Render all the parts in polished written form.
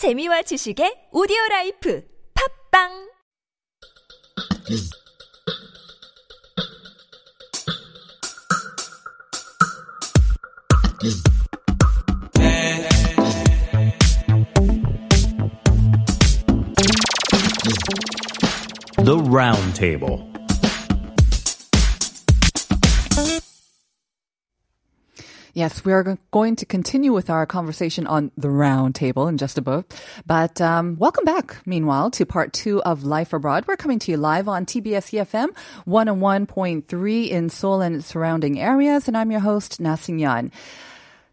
재미와 지식의 오디오라이프 팝빵 The Round Table. Yes, we are going to continue with our conversation on the round table in just a bit. But welcome back, meanwhile, to part two of Life Abroad. We're coming to you live on TBS eFM 101.3 in Seoul and its surrounding areas. And I'm your host, Nasin Yan.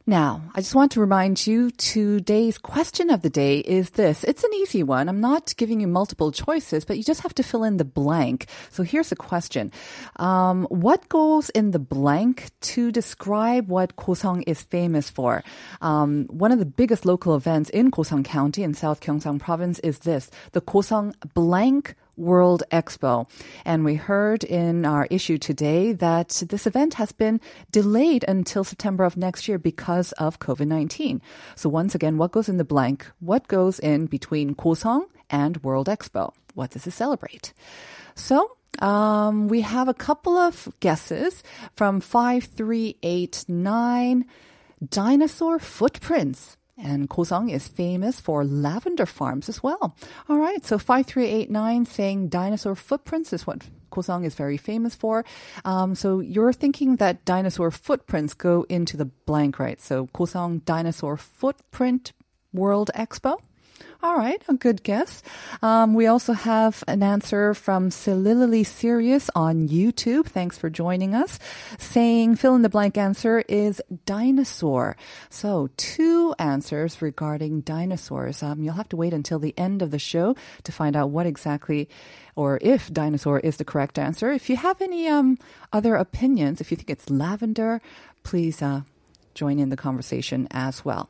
Now, I just want to remind you today's question of the day is this. It's an easy one. I'm not giving you multiple choices, but you just have to fill in the blank. So here's the question. What goes in the blank to describe what Goseong is famous for? One of the biggest local events in Goseong County in South Gyeongsang Province is this, the Goseong Blank World Expo. And we heard in our issue today that this event has been delayed until September of next year because of COVID-19. So once again, what goes in the blank? What goes in between Goseong and World Expo? What does it celebrate? So we have a couple of guesses from 5389, Dinosaur Footprints. And Goseong is famous for lavender farms as well. All right, so 5389 saying dinosaur footprints is what Goseong is very famous for. So you're thinking that dinosaur footprints go into the blank, right? So Goseong Dinosaur Footprint World Expo. All right, a good guess. We also have an answer from Celilily Sirius on YouTube. Thanks for joining us. Saying fill in the blank answer is dinosaur. So two answers regarding dinosaurs. You'll have to wait until the end of the show to find out what exactly or if dinosaur is the correct answer. If you have any other opinions, if you think it's lavender, please join in the conversation as well.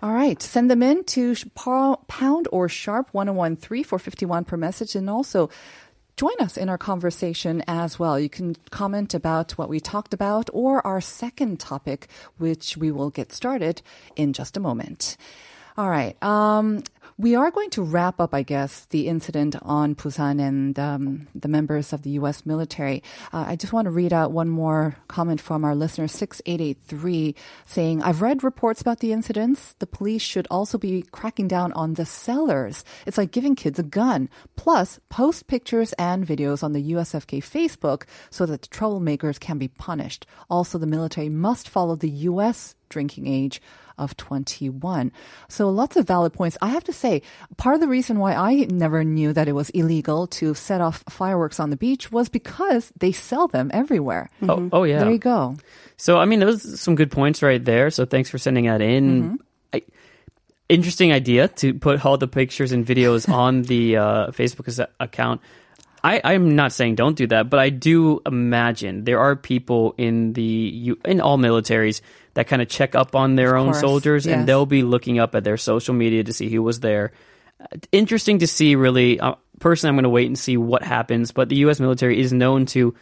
All right. Send them in to pound or sharp 1013 for 51 per message. And also join us in our conversation as well. You can comment about what we talked about or our second topic, which we will get started in just a moment. All right. We are going to wrap up, I guess, the incident on Busan and the members of the U.S. military. I just want to read out one more comment from our listener, 6883, saying, I've read reports about the incidents. The police should also be cracking down on the sellers. It's like giving kids a gun. Plus, post pictures and videos on the USFK Facebook so that the troublemakers can be punished. Also, the military must follow the U.S. drinking age of 21. So lots of valid points. I have to say, part of the reason why I never knew that it was illegal to set off fireworks on the beach was because they sell them everywhere. Mm-hmm. Oh, yeah. There you go. So, I mean, those some good points right there. So thanks for sending that in. Mm-hmm. Interesting idea to put all the pictures and videos on the Facebook account. I'm not saying don't do that, but I do imagine there are people in all militaries that kind of check up on their own soldiers, yes. And they'll be looking up at their social media to see who was there. Interesting to see, really. Personally, I'm going to wait and see what happens, but the U.S. military is known to,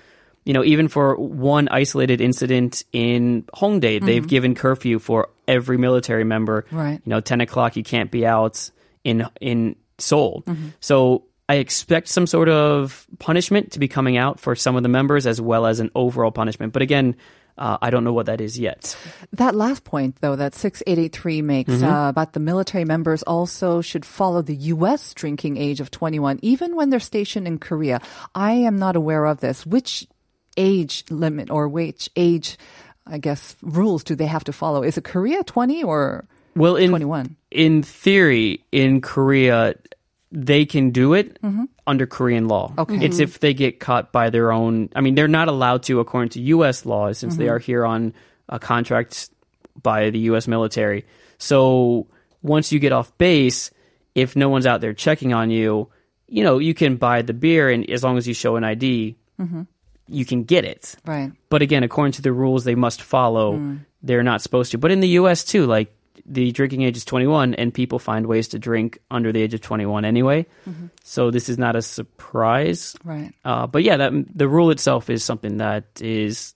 even for one isolated incident in Hongdae, mm-hmm. They've given curfew for every military member. Right. 10 o'clock, you can't be out in Seoul. Mm-hmm. So I expect some sort of punishment to be coming out for some of the members as well as an overall punishment. But again, I don't know what that is yet. That last point, though, that 6883 makes mm-hmm. About the military members also should follow the U.S. drinking age of 21, even when they're stationed in Korea. I am not aware of this. Which age limit or which age, I guess, rules do they have to follow? Is it Korea 20 or 21? In theory, in Korea, they can do it mm-hmm. under Korean law. Okay. It's if they get caught by their own. I mean, they're not allowed to, according to U.S. laws, since mm-hmm. they are here on a contract by the U.S. military. So once you get off base, if no one's out there checking on you, you can buy the beer, and as long as you show an ID, mm-hmm. you can get it. Right. But again, according to the rules they must follow, they're not supposed to. But in the U.S. too, like, the drinking age is 21, and people find ways to drink under the age of 21 anyway. Mm-hmm. So this is not a surprise. Right. But yeah, the rule itself is something that is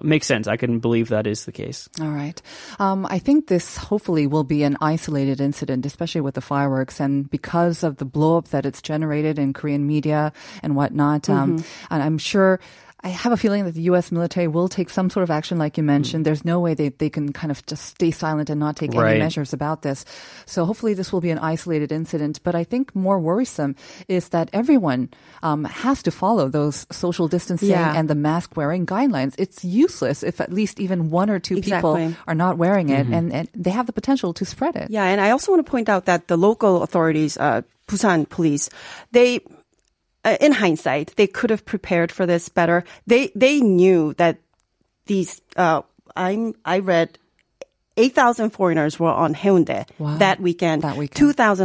makes sense. I can believe that is the case. All right. I think this hopefully will be an isolated incident, especially with the fireworks, and because of the blow-up that it's generated in Korean media and whatnot. And I'm sure... I have a feeling that the U.S. military will take some sort of action, like you mentioned. There's no way they can kind of just stay silent and not take any measures about this. So hopefully this will be an isolated incident. But I think more worrisome is that everyone has to follow those social distancing and the mask wearing guidelines. It's useless if at least even one or two people are not wearing it, and they have the potential to spread it. Yeah, and I also want to point out that the local authorities, Busan police, they... in hindsight, they could have prepared for this better. They knew that these, I read 8,000 foreigners were on Haeundae that weekend. 2,000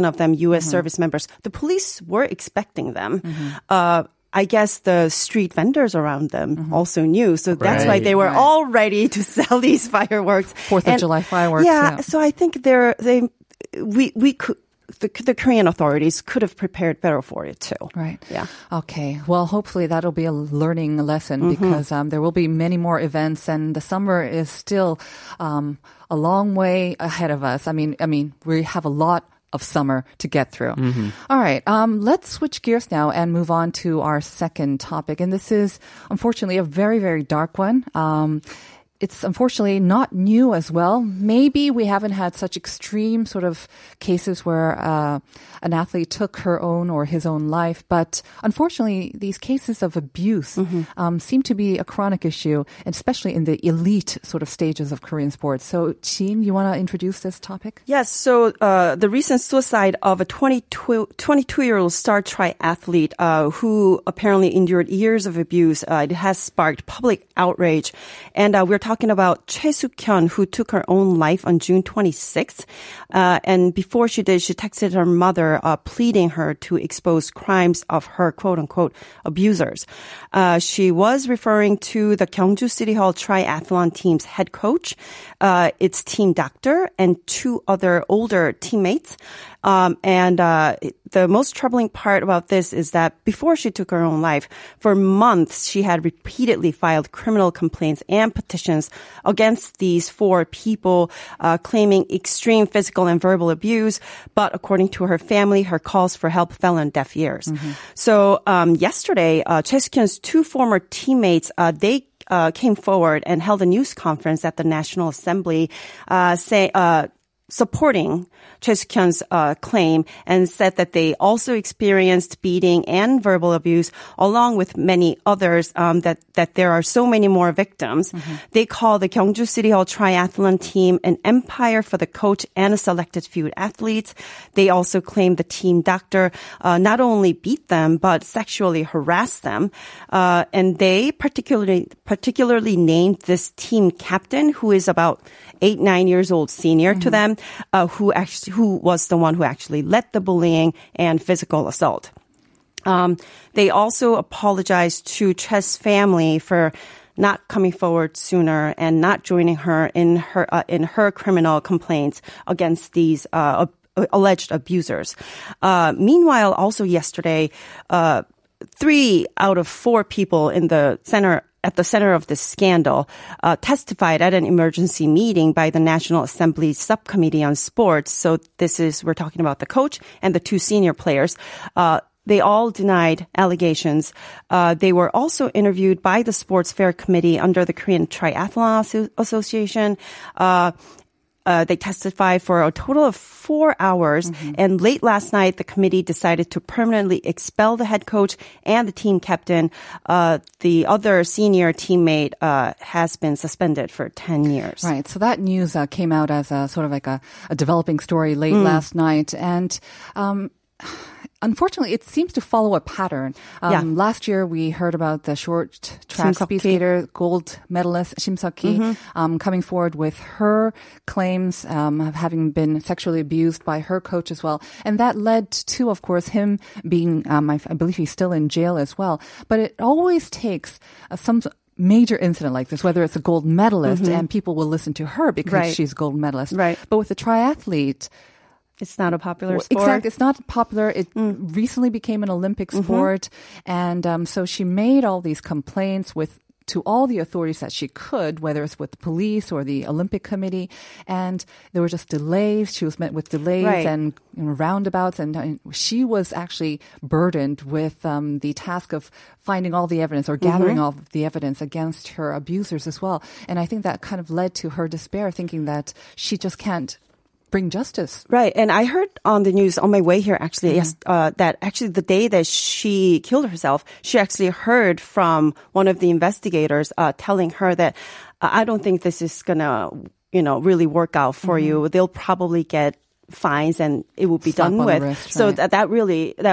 of them U.S. service members. The police were expecting them. I guess the street vendors around them also knew. So that's why they were all ready to sell these fireworks. 4th of July fireworks. Yeah. So I think we could. The Korean authorities could have prepared better for it too. Right. Yeah. Okay. Well, hopefully that'll be a learning lesson because there will be many more events, and the summer is still a long way ahead of us. I mean, we have a lot of summer to get through. All right. Let's switch gears now and move on to our second topic, and this is unfortunately a very, very dark one. It's unfortunately not new as well. Maybe we haven't had such extreme sort of cases where an athlete took her own or his own life. But unfortunately, these cases of abuse seem to be a chronic issue, especially in the elite sort of stages of Korean sports. So, Jin, you want to introduce this topic? Yes. So the recent suicide of a 22-year-old star triathlete who apparently endured years of abuse, it has sparked public outrage. And we're talking about Chae Suk-hyun, who took her own life on June 26th. And before she did, she texted her mother pleading her to expose crimes of her quote-unquote abusers. She was referring to the Gyeongju City Hall triathlon team's head coach, its team doctor, and two other older teammates. The most troubling part about this is that before she took her own life, for months she had repeatedly filed criminal complaints and petitions against these four people, claiming extreme physical and verbal abuse. But according to her family, her calls for help fell on deaf ears. So yesterday, Chae Suk-hyun's two former teammates, they came forward and held a news conference at the National Assembly, supporting Chae Suk-hyun's claim, and said that they also experienced beating and verbal abuse along with many others, that there are so many more victims. They call the Gyeongju City Hall triathlon team an empire for the coach and a selected few athletes. They also claim the team doctor not only beat them but sexually harassed them. And they particularly named this team captain, who is about 8-9 years old senior to them, who was the one who actually led the bullying and physical assault. They also apologized to Chae's family for not coming forward sooner and not joining her in her criminal complaints against these alleged abusers. Meanwhile, also yesterday, 3 out of 4 people at the center of this scandal testified at an emergency meeting by the National Assembly Subcommittee on Sports. So we're talking about the coach and the two senior players. They all denied allegations. They were also interviewed by the Sports Fair Committee under the Korean Triathlon Association. They testified for a total of 4 hours. And late last night, the committee decided to permanently expel the head coach and the team captain. The other senior teammate has been suspended for 10 years. Right. So that news came out as a sort of like a developing story late last night. And unfortunately, it seems to follow a pattern. Last year, we heard about the short track speed skater gold medalist Shim Suk-hee coming forward with her claims of having been sexually abused by her coach as well. And that led to, of course, him being, I believe he's still in jail as well. But it always takes some major incident like this, whether it's a gold medalist, and people will listen to her because she's a gold medalist. But with a triathlete, it's not a popular sport. Exactly. It's not popular. It recently became an Olympic sport. And so she made all these complaints with to all the authorities that she could, whether it's with the police or the Olympic Committee. And there were just delays. She was met with delays and roundabouts. And she was actually burdened with the task of finding all the evidence or gathering all the evidence against her abusers as well. And I think that kind of led to her despair, thinking that she just can't bring justice. Right. And I heard on the news on my way here, actually, that actually the day that she killed herself, she actually heard from one of the investigators telling her that, I don't think this is going to, you know, really work out for you. They'll probably get fines and it will be done with. So that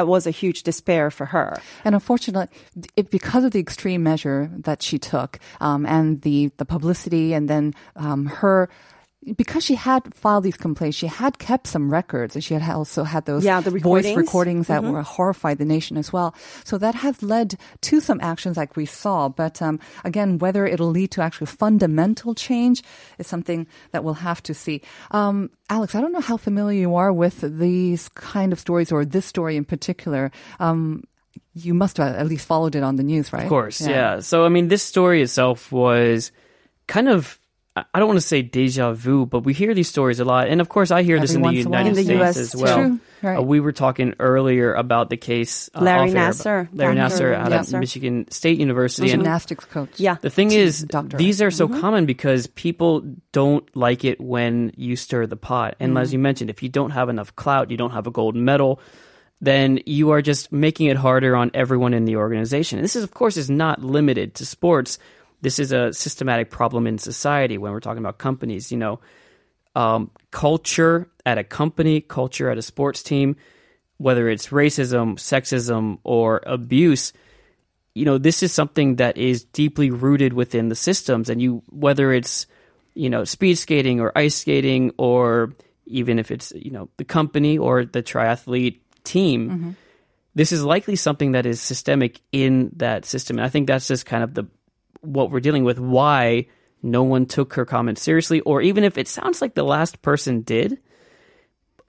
was a huge despair for her. And unfortunately, because of the extreme measure that she took and the publicity and then her... Because she had filed these complaints, she had kept some records, and she had also had those voice recordings that were horrified the nation as well. So that has led to some actions like we saw. But again, whether it'll lead to actual fundamental change is something that we'll have to see. Alex, I don't know how familiar you are with these kind of stories or this story in particular. You must have at least followed it on the news, right? Of course, yeah. So, I mean, this story itself was kind of... I don't want to say deja vu, but we hear these stories a lot. And of course, I hear this in the United States as well. Right. We were talking earlier about the case. Larry Nasser out of Michigan State University. Gymnastics coach. Yeah. The thing is, these are so common because people don't like it when you stir the pot. And as you mentioned, if you don't have enough clout, you don't have a gold medal, then you are just making it harder on everyone in the organization. And this is, of course, is not limited to sports. This is a systematic problem in society when we're talking about companies. You know, culture at a company, culture at a sports team, whether it's racism, sexism, or abuse, you know, this is something that is deeply rooted within the systems. And whether it's, you know, speed skating or ice skating, or even if it's, you know, the company or the triathlete team, this is likely something that is systemic in that system. And I think that's just kind of what we're dealing with, why no one took her comments seriously, or even if it sounds like the last person did,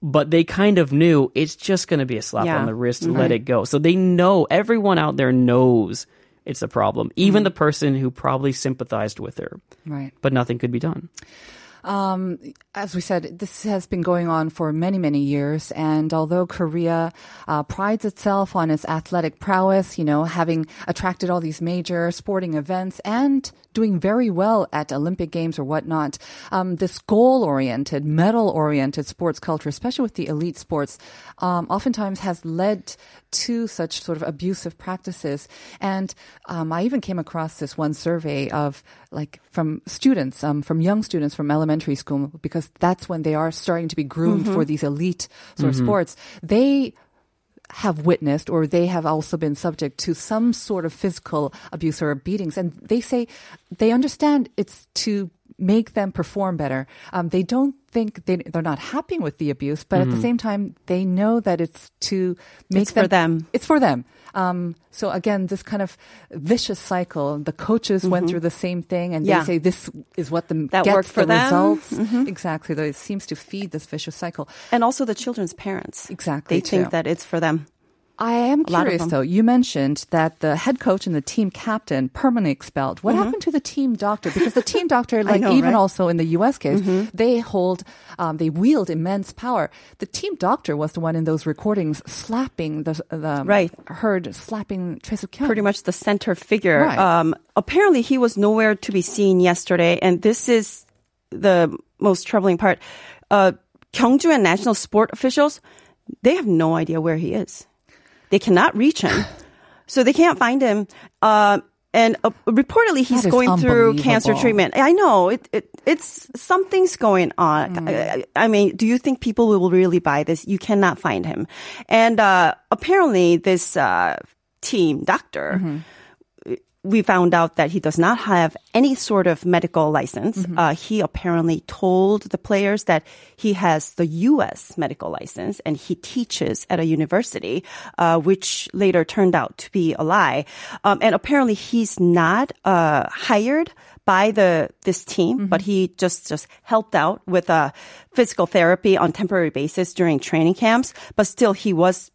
but they kind of knew it's just going to be a slap on the wrist, let it go. So they know, everyone out there knows it's a problem, even the person who probably sympathized with her. Right. But nothing could be done. As we said, this has been going on for many, many years. And although Korea prides itself on its athletic prowess, you know, having attracted all these major sporting events and doing very well at Olympic Games or whatnot, this goal-oriented, medal-oriented sports culture, especially with the elite sports, oftentimes has led to such sort of abusive practices. And I even came across this one survey of from students, from young students from elementary school, because that's when they are starting to be groomed for these elite sort of sports. They have witnessed, or they have also been subject to some sort of physical abuse or beatings. And they say they understand it's to make them perform better. They don't think they're not happy with the abuse, but at the same time, they know that it's to make It's for them. So again, this kind of vicious cycle, the coaches went through the same thing, and they say this is what gets for the results. Exactly. It seems to feed this vicious cycle. And also the children's parents. Exactly. They think that it's for them. I am curious, though. You mentioned that the head coach and the team captain permanently expelled. What happened to the team doctor? Because the team doctor, also in the U.S. case, they wield immense power. The team doctor was the one in those recordings slapping slapping Chae Suk-hyun. Pretty much the center figure. Right. Apparently, he was nowhere to be seen yesterday, and this is the most troubling part. Gyeongju and national sport officials, they have no idea where he is. They cannot reach him. So they can't find him. And reportedly, he's going through cancer treatment. I know. It's something's going on. I mean, do you think people will really buy this? You cannot find him. And apparently, this team doctor, we found out that he does not have any sort of medical license. He apparently told the players that he has the U.S. medical license and he teaches at a university, which later turned out to be a lie. And apparently he's not hired by this team, but he just helped out with physical therapy on temporary basis during training camps. But still, he was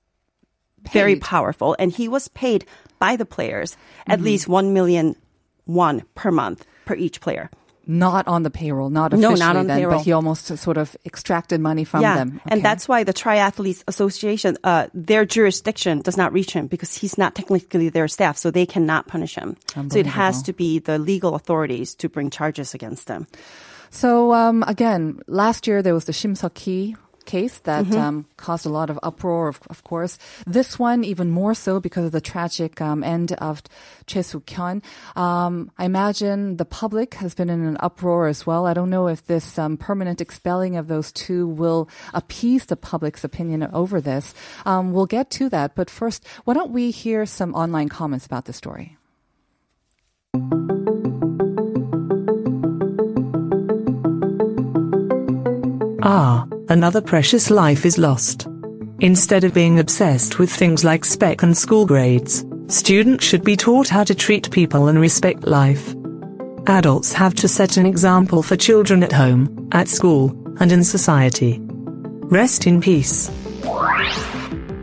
very powerful, and he was paid by the players at least $1 million one per month per each player. Not on the payroll, not officially payroll. But he almost sort of extracted money from them. Okay. And that's why the Triathletes Association, their jurisdiction does not reach him because he's not technically their staff, so they cannot punish him. So it has to be the legal authorities to bring charges against him. So again, last year there was the Shim Suk-hee case that caused a lot of uproar, of course. This one even more so because of the tragic end of Chae Suk-hyun. I imagine the public has been in an uproar as well. I don't know if this permanent expelling of those two will appease the public's opinion over this. We'll get to that. But first, why don't we hear some online comments about the story? Another precious life is lost. Instead of being obsessed with things like spec and school grades, students should be taught how to treat people and respect life. Adults have to set an example for children at home, at school, and in society. Rest in peace.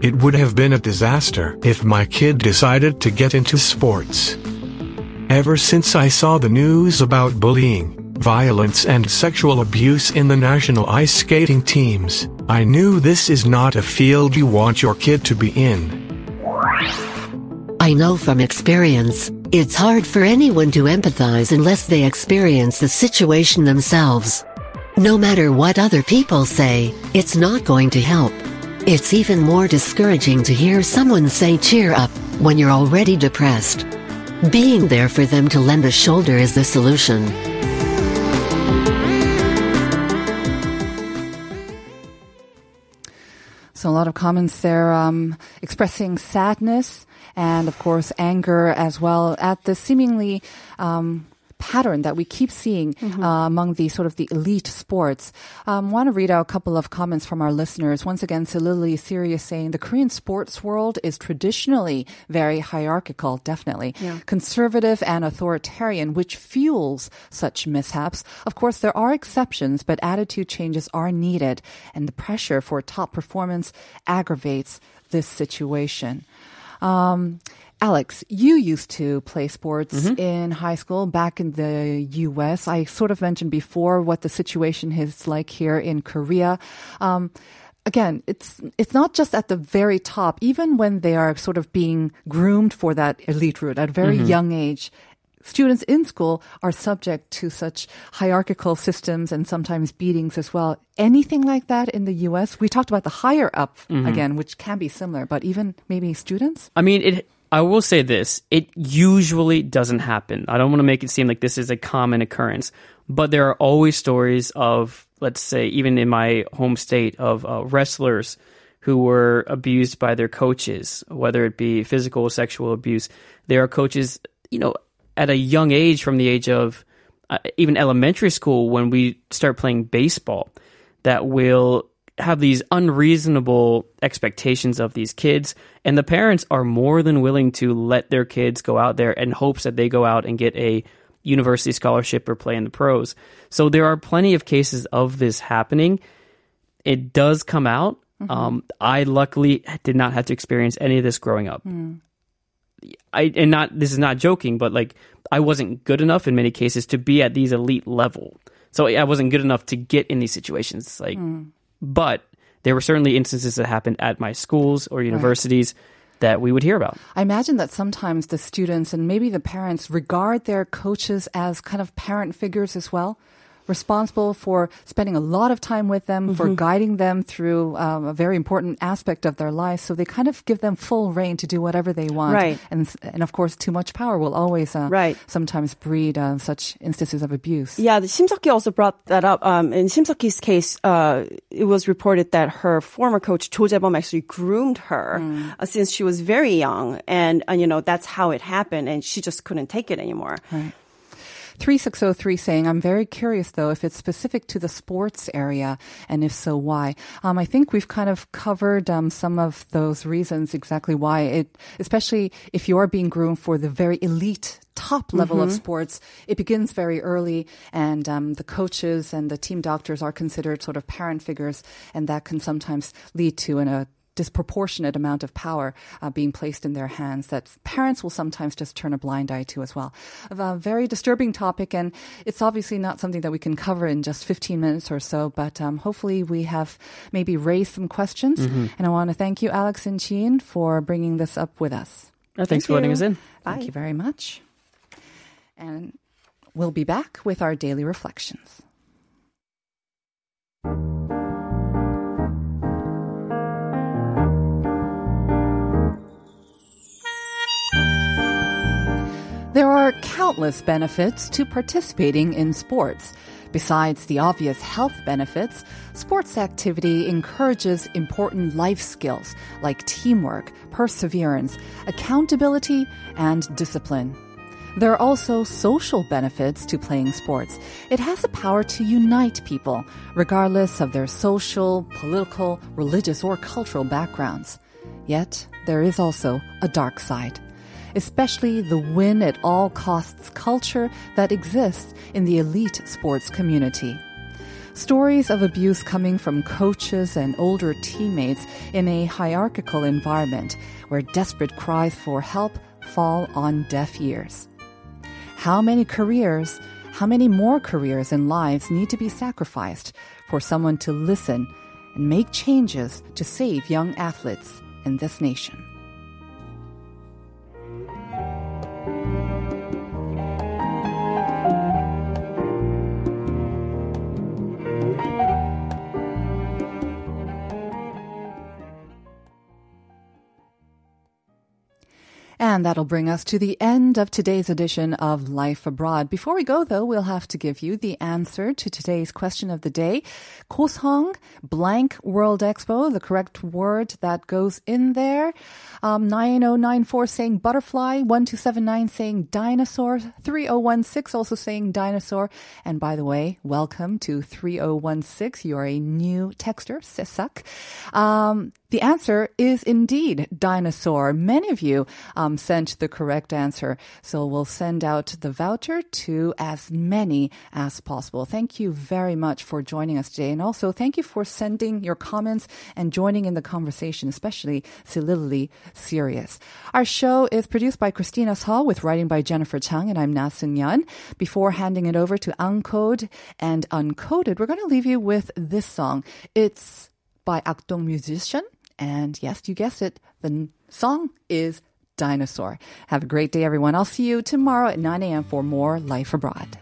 It would have been a disaster if my kid decided to get into sports. Ever since I saw the news about bullying, violence and sexual abuse in the national ice skating teams, I knew this is not a field you want your kid to be in. I know from experience, it's hard for anyone to empathize unless they experience the situation themselves. No matter what other people say, it's not going to help. It's even more discouraging to hear someone say cheer up when you're already depressed. Being there for them to lend a shoulder is the solution. So a lot of comments there expressing sadness and, of course, anger as well at the seemingly pattern that we keep seeing among the sort of the elite sports. Want to read out a couple of comments from our listeners. Once again, so Lily Sirius saying, the Korean sports world is traditionally very hierarchical, definitely. Yeah. Conservative and authoritarian, which fuels such mishaps. Of course, there are exceptions, but attitude changes are needed, and the pressure for top performance aggravates this situation. Alex, you used to play sports in high school back in the U.S. I sort of mentioned before what the situation is like here in Korea. Again, it's not just at the very top, even when they are sort of being groomed for that elite route at a very young age. Students in school are subject to such hierarchical systems and sometimes beatings as well. Anything like that in the U.S.? We talked about the higher up again, which can be similar, but even maybe students? I mean, I will say this. It usually doesn't happen. I don't want to make it seem like this is a common occurrence, but there are always stories of, let's say, even in my home state, of wrestlers who were abused by their coaches, whether it be physical or sexual abuse. There are coaches, you know, at a young age, from the age of even elementary school, when we start playing baseball, that will have these unreasonable expectations of these kids, and the parents are more than willing to let their kids go out there in hopes that they go out and get a university scholarship or play in the pros. So there are plenty of cases of this happening. It does come out. I luckily did not have to experience any of this growing up. This is not joking, but like, I wasn't good enough in many cases to be at these elite level. So I wasn't good enough to get in these situations. But there were certainly instances that happened at my schools or universities that we would hear about. I imagine that sometimes the students and maybe the parents regard their coaches as kind of parent figures as well, responsible for spending a lot of time with them, for guiding them through a very important aspect of their life. So they kind of give them full reign to do whatever they want. And of course, too much power will always sometimes breed such instances of abuse. Yeah, Shim Suk-hee also brought that up. In Shim Suk-hee's case, it was reported that her former coach, Jo Jae-bum, actually groomed her since she was very young. And, you know, that's how it happened. And she just couldn't take it anymore. 3603 saying, I'm very curious, though, if it's specific to the sports area, and if so, why? I think we've kind of covered some of those reasons, exactly why it, especially if you are being groomed for the very elite top level of sports, it begins very early, and the coaches and the team doctors are considered sort of parent figures, and that can sometimes lead to a disproportionate amount of power being placed in their hands that parents will sometimes just turn a blind eye to as well. A very disturbing topic, and it's obviously not something that we can cover in just 15 minutes or so, but hopefully we have maybe raised some questions. Mm-hmm. And I want to thank you, Alex and Jean, for bringing this up with us. Oh, thanks for letting us in. Bye. Thank you very much. And we'll be back with our daily reflections. There are countless benefits to participating in sports. Besides the obvious health benefits, sports activity encourages important life skills like teamwork, perseverance, accountability, and discipline. There are also social benefits to playing sports. It has the power to unite people, regardless of their social, political, religious, or cultural backgrounds. Yet, there is also a dark side, especially the win-at-all-costs culture that exists in the elite sports community. Stories of abuse coming from coaches and older teammates in a hierarchical environment where desperate cries for help fall on deaf ears. How many more careers and lives need to be sacrificed for someone to listen and make changes to save young athletes in this nation? And that'll bring us to the end of today's edition of Life Abroad. Before we go, though, we'll have to give you the answer to today's question of the day. Goseong, blank World Expo, the correct word that goes in there. 9094 saying butterfly, 1279 saying dinosaur, 3016 also saying dinosaur. And by the way, welcome to 3016. You're a new texter, Sesak. The answer is indeed dinosaur. Many of you sent the correct answer. So we'll send out the voucher to as many as possible. Thank you very much for joining us today. And also thank you for sending your comments and joining in the conversation, especially Silili Serious. Our show is produced by Christina Seol with writing by Jennifer Chang, and I'm Nasin Yan. Before handing it over to Uncode and Uncoded, we're going to leave you with this song. It's by Akdong Musician. And yes, you guessed it, the song is Dinosaur. Have a great day, everyone. I'll see you tomorrow at 9 a.m. for more Life Abroad.